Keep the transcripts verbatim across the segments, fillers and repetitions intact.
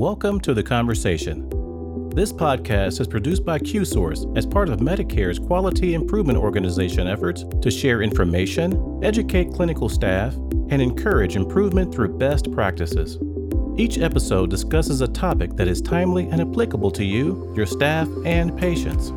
Welcome to The Conversation. This podcast is produced by QSource as part of Medicare's Quality Improvement Organization efforts to share information, educate clinical staff, and encourage improvement through best practices. Each episode discusses a topic that is timely and applicable to you, your staff, and patients.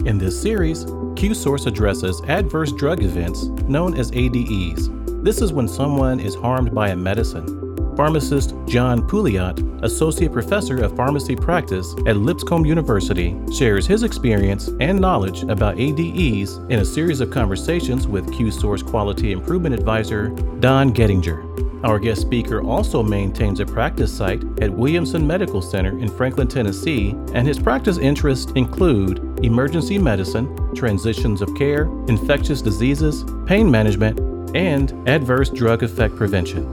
In this series, QSource addresses adverse drug events known as A D Es. This is when someone is harmed by a medicine. Pharmacist John Pouliot, Associate Professor of Pharmacy Practice at Lipscomb University, shares his experience and knowledge about A D Es in a series of conversations with QSource Quality Improvement Advisor Don Gettinger. Our guest speaker also maintains a practice site at Williamson Medical Center in Franklin, Tennessee, and his practice interests include emergency medicine, transitions of care, infectious diseases, pain management, and adverse drug effect prevention.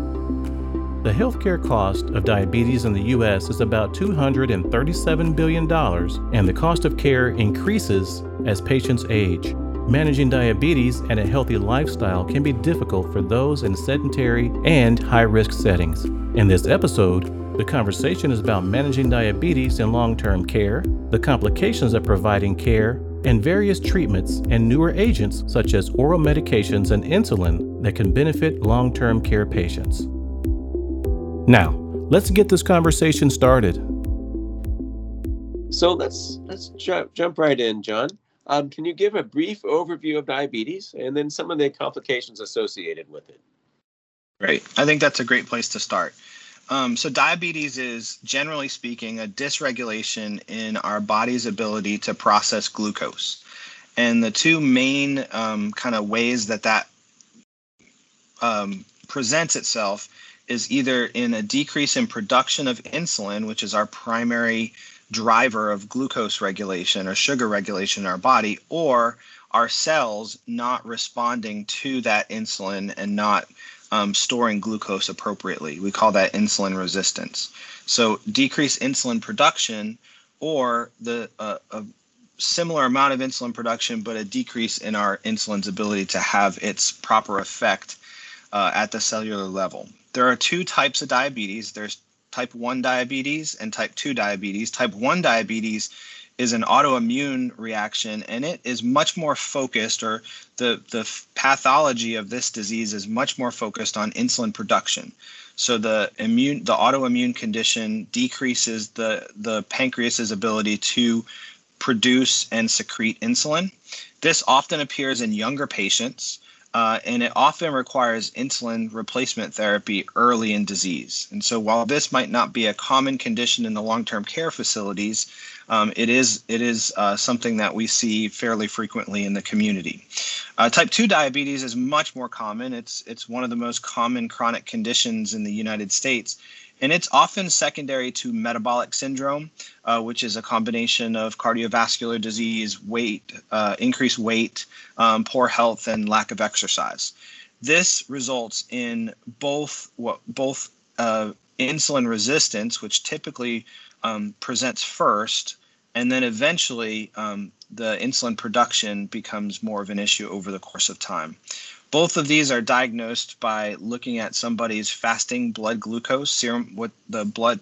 The healthcare cost of diabetes in the U S is about two hundred thirty-seven billion dollars, and the cost of care increases as patients age. Managing diabetes and a healthy lifestyle can be difficult for those in sedentary and high-risk settings. In this episode, the conversation is about managing diabetes in long-term care, the complications of providing care, and various treatments and newer agents such as oral medications and insulin that can benefit long-term care patients. Now, let's get this conversation started. So let's let's ju- jump right in, John. Um, can you give a brief overview of diabetes and then some of the complications associated with it? Great. I think that's a great place to start. Um, so diabetes is, generally speaking, a dysregulation in our body's ability to process glucose. And the two main um, kind of ways that that um, presents itself is either in a decrease in production of insulin, which is our primary driver of glucose regulation or sugar regulation in our body, or our cells not responding to that insulin and not um, storing glucose appropriately. We call that insulin resistance. So decreased insulin production or the uh, a similar amount of insulin production, but a decrease in our insulin's ability to have its proper effect uh, at the cellular level. There are two types of diabetes. There's type one diabetes and type two diabetes. Type one diabetes is an autoimmune reaction, and it is much more focused, or the, the pathology of this disease is much more focused on insulin production. So the immune, the autoimmune condition decreases the, the pancreas's ability to produce and secrete insulin. This often appears in younger patients. Uh, and it often requires insulin replacement therapy early in disease. And so while this might not be a common condition in the long-term care facilities, um, it is it is uh, something that we see fairly frequently in the community. Uh, type two diabetes is much more common. It's, it's one of the most common chronic conditions in the United States. And it's often secondary to metabolic syndrome, uh, which is a combination of cardiovascular disease, weight, uh, increased weight, um, poor health, and lack of exercise. This results in both what, both uh, insulin resistance, which typically um, presents first, and then eventually um, the insulin production becomes more of an issue over the course of time. Both of these are diagnosed by looking at somebody's fasting blood glucose serum with the blood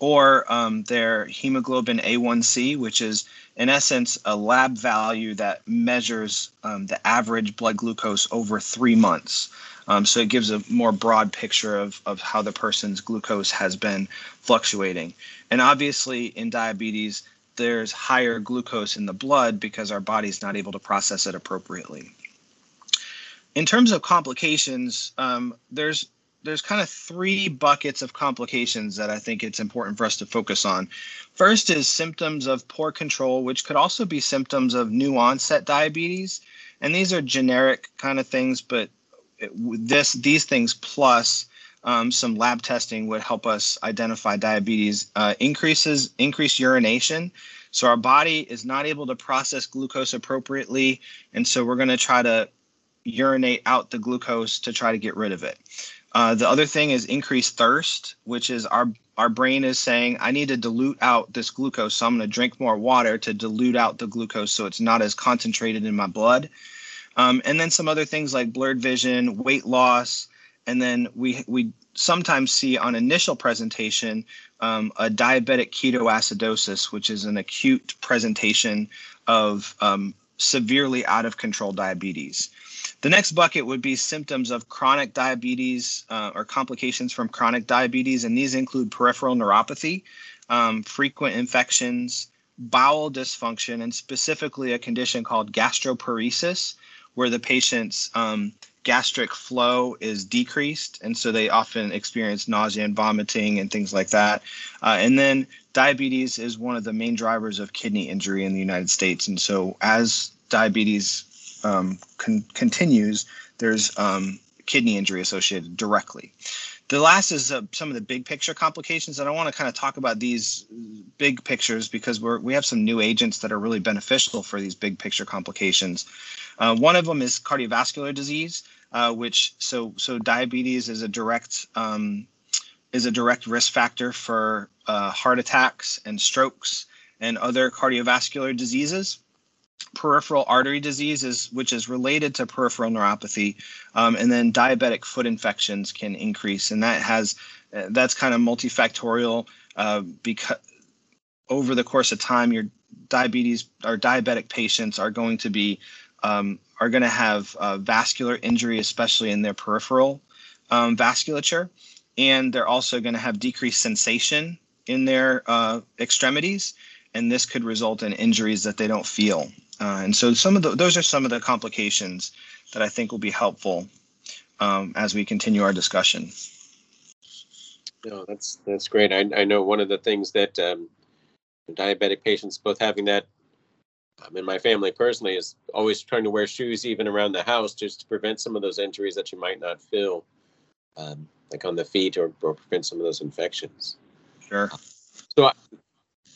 or um, their hemoglobin A one C, which is in essence a lab value that measures um, the average blood glucose over three months. Um, so it gives a more broad picture of, of how the person's glucose has been fluctuating. And obviously in diabetes, there's higher glucose in the blood because our body's not able to process it appropriately. In terms of complications, um, there's there's kind of three buckets of complications that I think it's important for us to focus on. First is symptoms of poor control, which could also be symptoms of new onset diabetes. And these are generic kind of things, but it, this these things plus um, some lab testing would help us identify diabetes. Uh, increases, increased urination. So our body is not able to process glucose appropriately. And so we're going to try to urinate out the glucose to try to get rid of it. Uh, the other thing is increased thirst, which is our our brain is saying, I need to dilute out this glucose, so I'm going to drink more water to dilute out the glucose so it's not as concentrated in my blood. Um, and then some other things like blurred vision, weight loss, And then we we sometimes see on initial presentation um, a diabetic ketoacidosis, which is an acute presentation of um, severely out of control diabetes. The next bucket would be symptoms of chronic diabetes uh, or complications from chronic diabetes, and these include peripheral neuropathy, um, frequent infections, bowel dysfunction, and specifically a condition called gastroparesis, where the patient's um, gastric flow is decreased, and so they often experience nausea and vomiting and things like that. Uh, and then diabetes is one of the main drivers of kidney injury in the United States, and so as diabetes Um, con continues, there's um, kidney injury associated directly. The last is uh, some of the big picture complications, and I want to kind of talk about these big pictures because we're, we have some new agents that are really beneficial for these big picture complications. Uh, one of them is cardiovascular disease, uh, which so so diabetes is a direct um, is a direct risk factor for uh, heart attacks and strokes and other cardiovascular diseases. Peripheral artery disease, is, which is related to peripheral neuropathy, um, and then diabetic foot infections can increase, and that has uh, that's kind of multifactorial uh, because over the course of time, your diabetes or diabetic patients are going to be um, are going to have uh, vascular injury, especially in their peripheral um, vasculature, and they're also going to have decreased sensation in their uh, extremities, and this could result in injuries that they don't feel. Uh, and so some of the, those are some of the complications that I think will be helpful um, as we continue our discussion. No, that's that's great. I, I know one of the things that um, diabetic patients, both having that um, in my family personally, is always trying to wear shoes even around the house just to prevent some of those injuries that you might not feel, um, like on the feet, or, or prevent some of those infections. Sure. So I,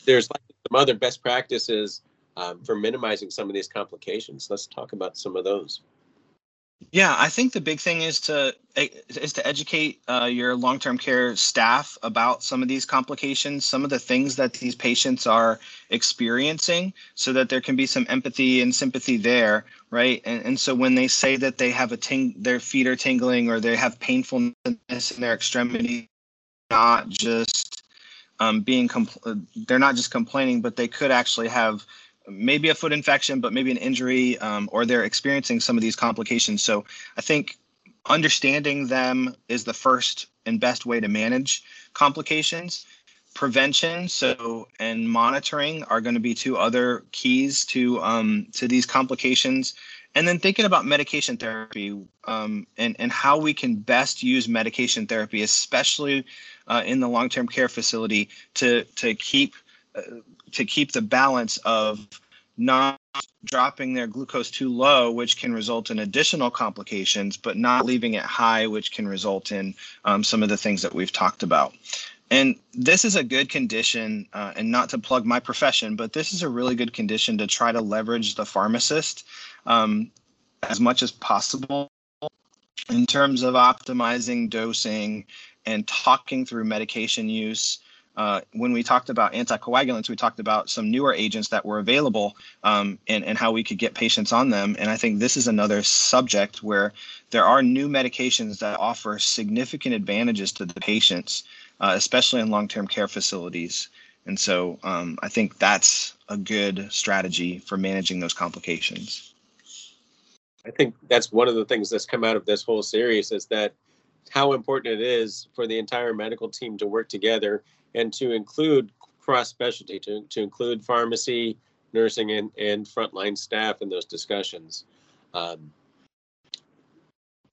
there's like some other best practices Um, for minimizing some of these complications. Let's talk about some of those. Yeah, I think the big thing is to is to educate uh, your long-term care staff about some of these complications, some of the things that these patients are experiencing, so that there can be some empathy and sympathy there, right? And, and so when they say that they have a ting, their feet are tingling, or they have painfulness in their extremity, not just um, being compl they're not just complaining, but they could actually have maybe a foot infection, but maybe an injury, um, or they're experiencing some of these complications. So I think understanding them is the first and best way to manage complications. Prevention, so and monitoring are going to be two other keys to um, to these complications. And then thinking about medication therapy um, and, and how we can best use medication therapy, especially uh, in the long-term care facility, to, to keep to keep the balance of not dropping their glucose too low, which can result in additional complications, but not leaving it high, which can result in um, some of the things that we've talked about. And this is a good condition, uh, and not to plug my profession, but this is a really good condition to try to leverage the pharmacist um, as much as possible in terms of optimizing dosing and talking through medication use. Uh, when we talked about anticoagulants, we talked about some newer agents that were available um, and, and how we could get patients on them. And I think this is another subject where there are new medications that offer significant advantages to the patients, uh, especially in long-term care facilities. And so um, I think that's a good strategy for managing those complications. I think that's one of the things that's come out of this whole series, is that how important it is for the entire medical team to work together and to include cross-specialty, to, to include pharmacy, nursing, and, and frontline staff in those discussions. Um,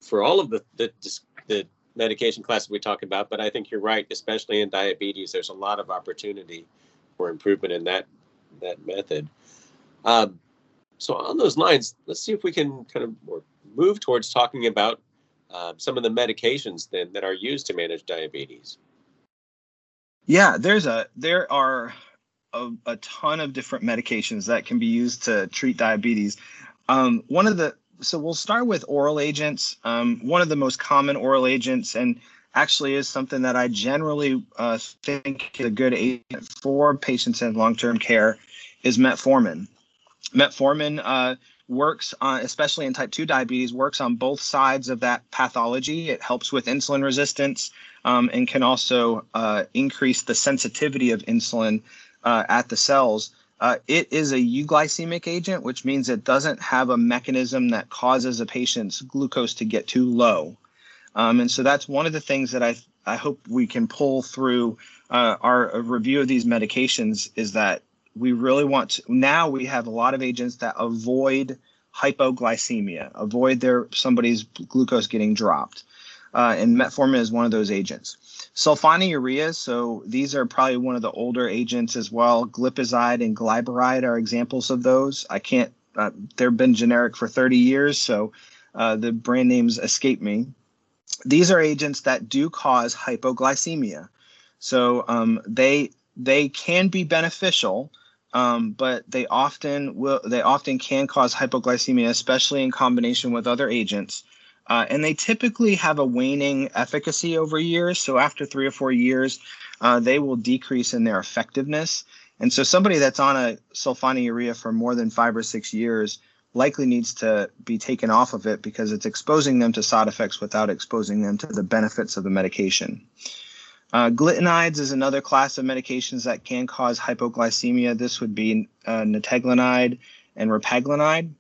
for all of the, the, the medication classes we talk about, but I think you're right, especially in diabetes, there's a lot of opportunity for improvement in that, that method. Um, so on those lines, let's see if we can kind of move towards talking about uh, some of the medications then that are used to manage diabetes. Yeah, there's a there are a, a ton of different medications that can be used to treat diabetes. Um, one of the so we'll start with oral agents. Um, one of the most common oral agents, and actually is something that I generally uh, think is a good agent for patients in long-term care, is metformin. Metformin uh, works on, especially in type two diabetes, works on both sides of that pathology. It helps with insulin resistance um, and can also uh, increase the sensitivity of insulin uh, at the cells. Uh, it is a euglycemic agent, which means it doesn't have a mechanism that causes a patient's glucose to get too low. Um, and so that's one of the things that I, I hope we can pull through uh, our review of these medications, is that we really want to, now we have a lot of agents that avoid hypoglycemia, avoid their somebody's glucose getting dropped. Uh, and metformin is one of those agents. Sulfonylureas, so these are probably one of the older agents as well. Glipizide and glyburide are examples of those. I can't, uh, they've been generic for thirty years, so uh, the brand names escape me. These are agents that do cause hypoglycemia. So um, they they can be beneficial, um, but they often will they often can cause hypoglycemia, especially in combination with other agents. Uh, and they typically have a waning efficacy over years. So after three or four years, uh, they will decrease in their effectiveness. And so somebody that's on a sulfonylurea for more than five or six years likely needs to be taken off of it, because it's exposing them to side effects without exposing them to the benefits of the medication. Uh, glitinides is another class of medications that can cause hypoglycemia. This would be uh, nateglinide and repaglinide.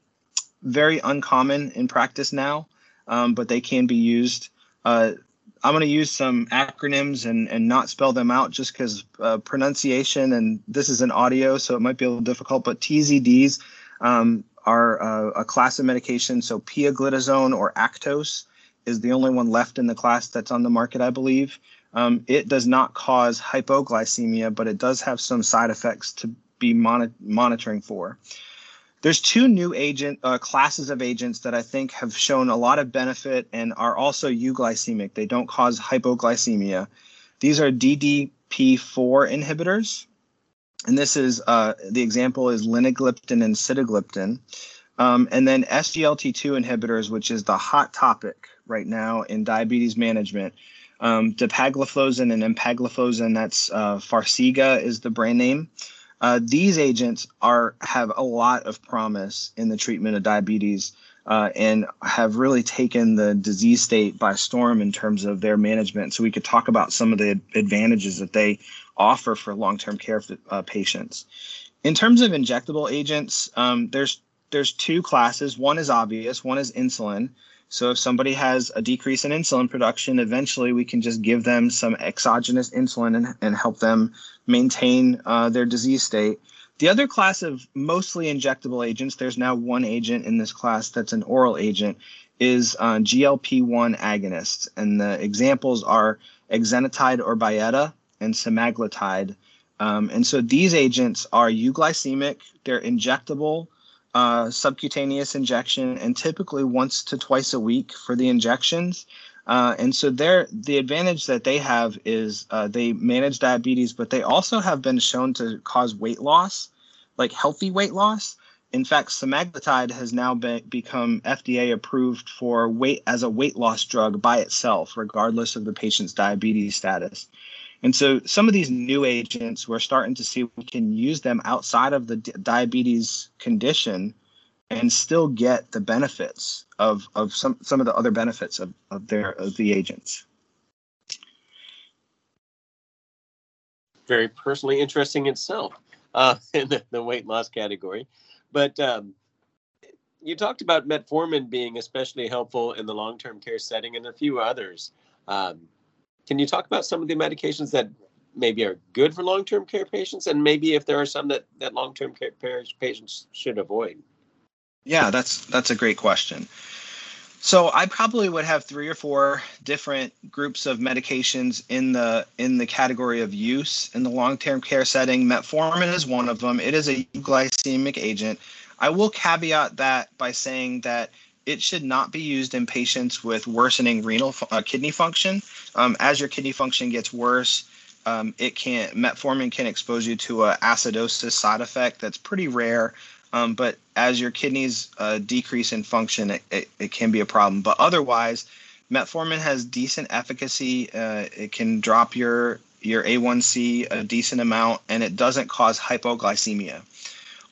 Very uncommon in practice now, um, but they can be used. Uh, I'm going to use some acronyms and, and not spell them out, just because uh, pronunciation, and this is an audio, so it might be a little difficult, but T Z Ds. Um, are uh, a class of medication. So pioglitazone or Actos is the only one left in the class that's on the market, I believe. Um, it does not cause hypoglycemia, but it does have some side effects to be mon monitoring for. There's two new agent uh, classes of agents that I think have shown a lot of benefit and are also euglycemic. They don't cause hypoglycemia. These are D D P four inhibitors. And this is uh, the example is linagliptin and sitagliptin, um, and then S G L T two inhibitors, which is the hot topic right now in diabetes management. Um, Dapagliflozin and empagliflozin, that's uh, Farxiga is the brand name. Uh, these agents are have a lot of promise in the treatment of diabetes uh, and have really taken the disease state by storm in terms of their management. So we could talk about some of the advantages that they offer for long-term care uh, patients. In terms of injectable agents, um, there's there's two classes. One is obvious. One is insulin. So if somebody has a decrease in insulin production, eventually we can just give them some exogenous insulin and, and help them maintain uh, their disease state. The other class of mostly injectable agents, there's now one agent in this class that's an oral agent, is uh, G L P one agonists. And the examples are exenatide or Byetta and semaglutide. Um, and so these agents are euglycemic, they're injectable, uh, subcutaneous injection, and typically once to twice a week for the injections. Uh, and so they're, the advantage that they have is uh, they manage diabetes, but they also have been shown to cause weight loss, like healthy weight loss. In fact, semaglutide has now been, become F D A approved for weight as a weight loss drug by itself, regardless of the patient's diabetes status. And so some of these new agents, we're starting to see we can use them outside of the diabetes condition and still get the benefits of, of some, some of the other benefits of, of, their, of the agents. Very personally interesting itself uh, in the, the weight loss category. But um, you talked about metformin being especially helpful in the long-term care setting and a few others. Um, Can you talk about some of the medications that maybe are good for long-term care patients, and maybe if there are some that, that long-term care patients should avoid? Yeah, that's that's a great question. So I probably would have three or four different groups of medications in the in the category of use in the long-term care setting. Metformin is one of them. It is a euglycemic agent. I will caveat that by saying that it should not be used in patients with worsening renal uh, kidney function. Um, as your kidney function gets worse, um, it can metformin can expose you to an acidosis side effect that's pretty rare. Um, but as your kidneys uh, decrease in function, it, it, it can be a problem. But otherwise, metformin has decent efficacy. Uh, it can drop your your A one C a decent amount, and it doesn't cause hypoglycemia.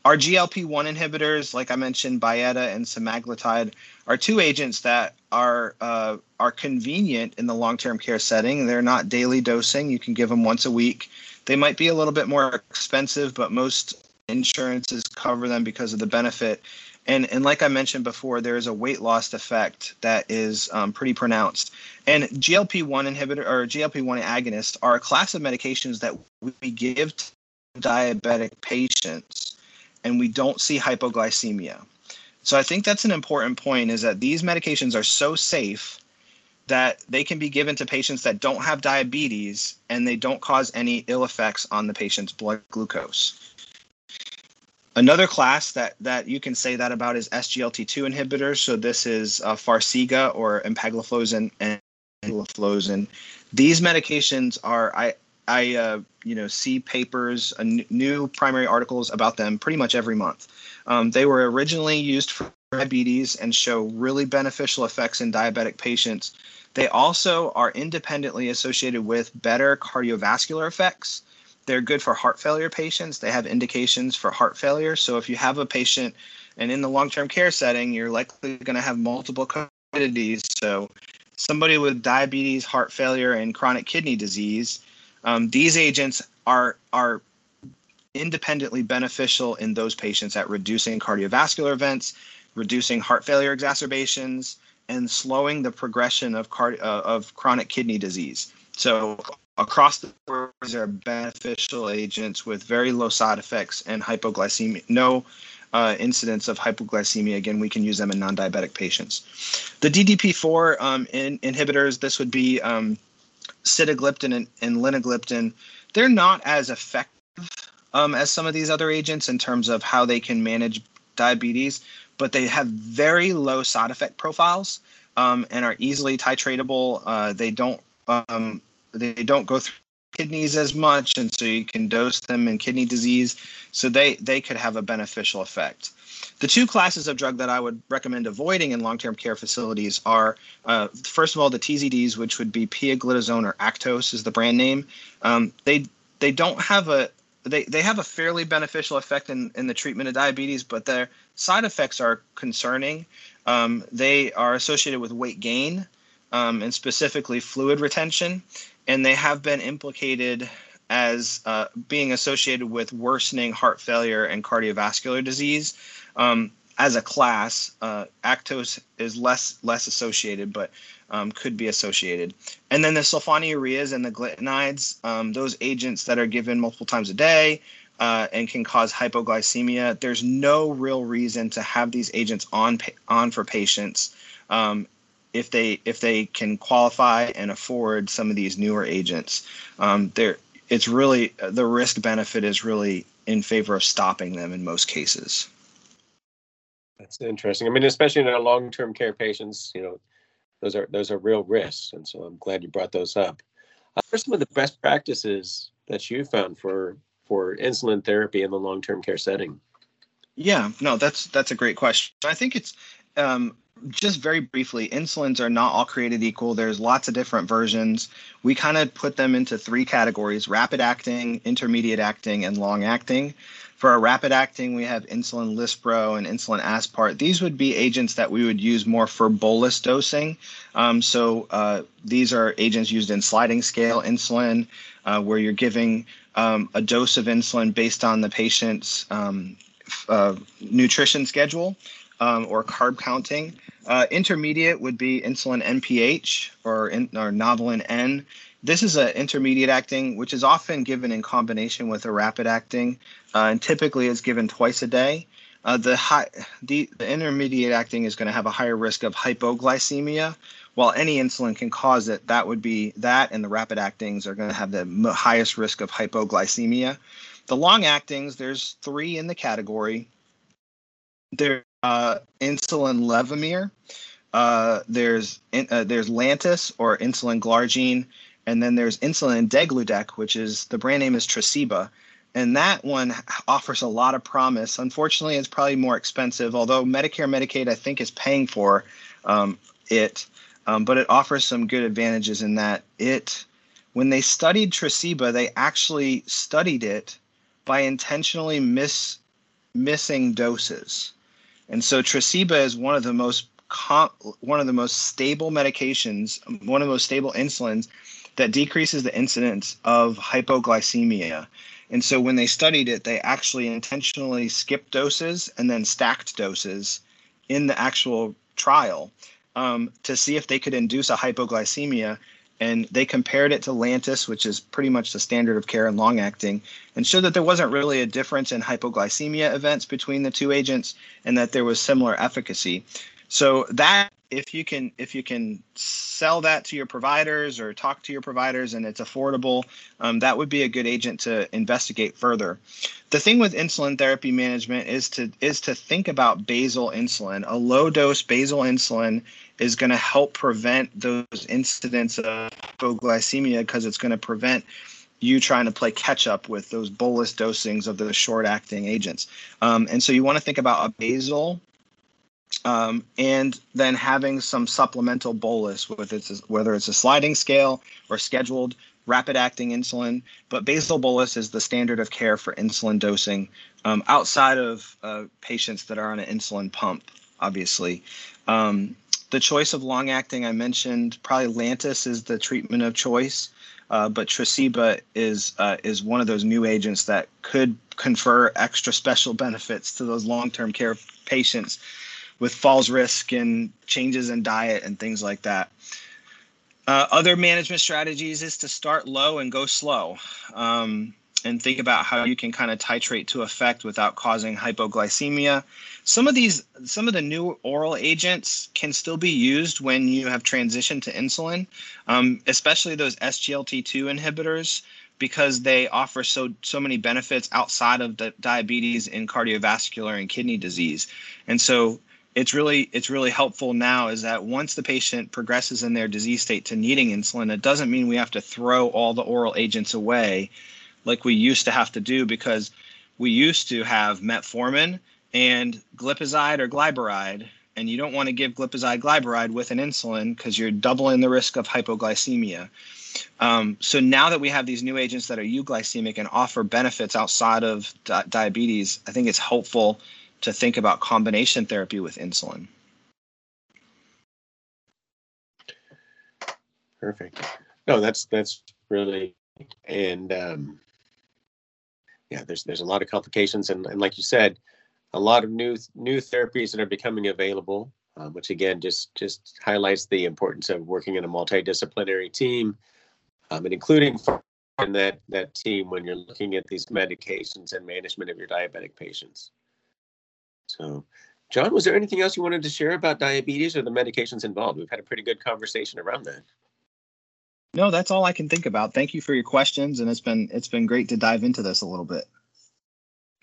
Our G L P one inhibitors, like I mentioned, Byetta and semaglutide, are two agents that are uh, are convenient in the long-term care setting. They're not daily dosing. You can give them once a week. They might be a little bit more expensive, but most insurances cover them because of the benefit. And, and like I mentioned before, there is a weight loss effect that is um, pretty pronounced. And G L P one inhibitor or G L P one agonists are a class of medications that we give to diabetic patients, and we don't see hypoglycemia. So I think that's an important point, is that these medications are so safe that they can be given to patients that don't have diabetes, and they don't cause any ill effects on the patient's blood glucose. Another class that, that you can say that about is S G L T two inhibitors. So this is uh, Farxiga or empagliflozin and empagliflozin. These medications are, I, I uh, you know, see papers, uh, new primary articles about them pretty much every month. Um, they were originally used for diabetes and show really beneficial effects in diabetic patients. They also are independently associated with better cardiovascular effects. They're good for heart failure patients. They have indications for heart failure. So if you have a patient and in the long-term care setting, you're likely going to have multiple comorbidities. So somebody with diabetes, heart failure, and chronic kidney disease, um, these agents are, are independently beneficial in those patients at reducing cardiovascular events, reducing heart failure exacerbations, and slowing the progression of, card uh, of chronic kidney disease. So across the board, these are beneficial agents with very low side effects and hypoglycemia, no uh, incidence of hypoglycemia. Again, we can use them in non-diabetic patients. The D D P four um, in, inhibitors, this would be um, sitagliptin and, and linagliptin. They're not as effective um, as some of these other agents in terms of how they can manage diabetes, but they have very low side effect profiles um, and are easily titratable. Uh, they don't um, They don't go through kidneys as much, and so you can dose them in kidney disease. So they, they could have a beneficial effect. The two classes of drug that I would recommend avoiding in long-term care facilities are, uh, first of all, the T Z Ds, which would be pioglitazone or Actos is the brand name. Um, they they don't have a they, they have a fairly beneficial effect in, in the treatment of diabetes, but their side effects are concerning. Um, they are associated with weight gain um, and specifically fluid retention. And they have been implicated as uh, being associated with worsening heart failure and cardiovascular disease. Um, as a class, uh, Actos is less less associated, but um, could be associated. And then the sulfonylureas and the glipinides, um, those agents that are given multiple times a day uh, and can cause hypoglycemia. There's no real reason to have these agents on on for patients. Um, if they if they can qualify and afford some of these newer agents. Um, there it's really the risk benefit is really in favor of stopping them in most cases. That's interesting. I mean, especially in our long-term care patients, you know, those are those are real risks. And so I'm glad you brought those up. Uh, what are some of the best practices that you found for for insulin therapy in the long-term care setting? Yeah, no, that's that's a great question. I think it's um, just very briefly, insulins are not all created equal. There's lots of different versions. We kind of put them into three categories: rapid acting, intermediate acting, and long acting. For our rapid acting, we have insulin Lispro and insulin aspart. These would be agents that we would use more for bolus dosing. Um, so uh, these are agents used in sliding scale insulin, uh, where you're giving um, a dose of insulin based on the patient's um, uh, nutrition schedule um, or carb counting. Uh, intermediate would be insulin N P H or, in, or Novolin N. This is an intermediate acting, which is often given in combination with a rapid acting, uh, and typically is given twice a day. Uh, the, high, the, the intermediate acting is going to have a higher risk of hypoglycemia. While any insulin can cause it, that would be that, and the rapid actings are going to have the highest risk of hypoglycemia. The long actings, there's three in the category. There. Uh, insulin Levemir, uh, there's in, uh, there's Lantus or insulin Glargine, and then there's insulin Degludec, which is the brand name is Tresiba, and that one offers a lot of promise. Unfortunately, it's probably more expensive, although Medicare Medicaid I think is paying for um, it, um, but it offers some good advantages in that it. When they studied Tresiba, they actually studied it by intentionally mis. missing doses. And so Tresiba is one of the most one of the most stable medications, one of the most stable insulins that decreases the incidence of hypoglycemia. And so when they studied it, they actually intentionally skipped doses and then stacked doses in the actual trial um, to see if they could induce a hypoglycemia. And they compared it to Lantus, which is pretty much the standard of care in long-acting, and showed that there wasn't really a difference in hypoglycemia events between the two agents and that there was similar efficacy. So that if you can if you can sell that to your providers or talk to your providers and it's affordable, um, that would be a good agent to investigate further. The thing with insulin therapy management is to is to think about basal insulin. A low dose basal insulin is going to help prevent those incidents of hypoglycemia because it's going to prevent you trying to play catch up with those bolus dosings of the short acting agents. Um, and so you want to think about a basal Um, and then having some supplemental bolus, with its, whether it's a sliding scale or scheduled rapid-acting insulin. But basal bolus is the standard of care for insulin dosing um, outside of uh, patients that are on an insulin pump, obviously. Um, the choice of long-acting I mentioned, probably Lantus is the treatment of choice, uh, but Tresiba is, uh, is one of those new agents that could confer extra special benefits to those long-term care patients with falls risk and changes in diet and things like that. Uh, other management strategies is to start low and go slow um, and think about how you can kind of titrate to effect without causing hypoglycemia. Some of these, some of the new oral agents can still be used when you have transitioned to insulin, um, especially those S G L T two inhibitors, because they offer so so many benefits outside of the diabetes in cardiovascular and kidney disease. And so It's really it's really helpful now is that once the patient progresses in their disease state to needing insulin, it doesn't mean we have to throw all the oral agents away like we used to have to do, because we used to have metformin and glipizide or glyburide, and you don't want to give glipizide glyburide with an insulin because you're doubling the risk of hypoglycemia. Um, so now that we have these new agents that are euglycemic and offer benefits outside of di diabetes, I think it's helpful to think about combination therapy with insulin. Perfect. No, that's that's really, and um, yeah, there's there's a lot of complications, and, and like you said, a lot of new new therapies that are becoming available, uh, which again just just highlights the importance of working in a multidisciplinary team, um, and including in that that team when you're looking at these medications and management of your diabetic patients. So, John, was there anything else you wanted to share about diabetes or the medications involved? We've had a pretty good conversation around that. No, that's all I can think about. Thank you for your questions, and it's been it's been great to dive into this a little bit.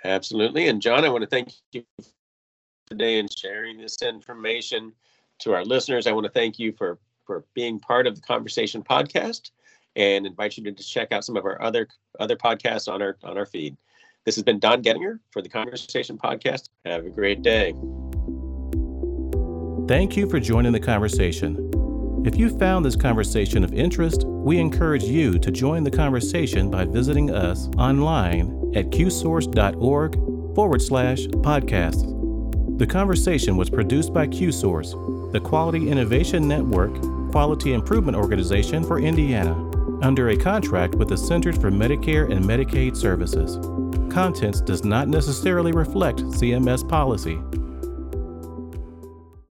Absolutely. And John, I want to thank you today and sharing this information to our listeners. I want to thank you for for being part of the Conversation podcast, and invite you to check out some of our other other podcasts on our on our feed. This has been Don Gettinger for the Conversation Podcast. Have a great day. Thank you for joining the conversation. If you found this conversation of interest, we encourage you to join the conversation by visiting us online at qsource.org forward slash podcasts. The Conversation was produced by QSource, the Quality Innovation Network, Quality Improvement Organization for Indiana, under a contract with the Centers for Medicare and Medicaid Services. Contents does not necessarily reflect C M S policy.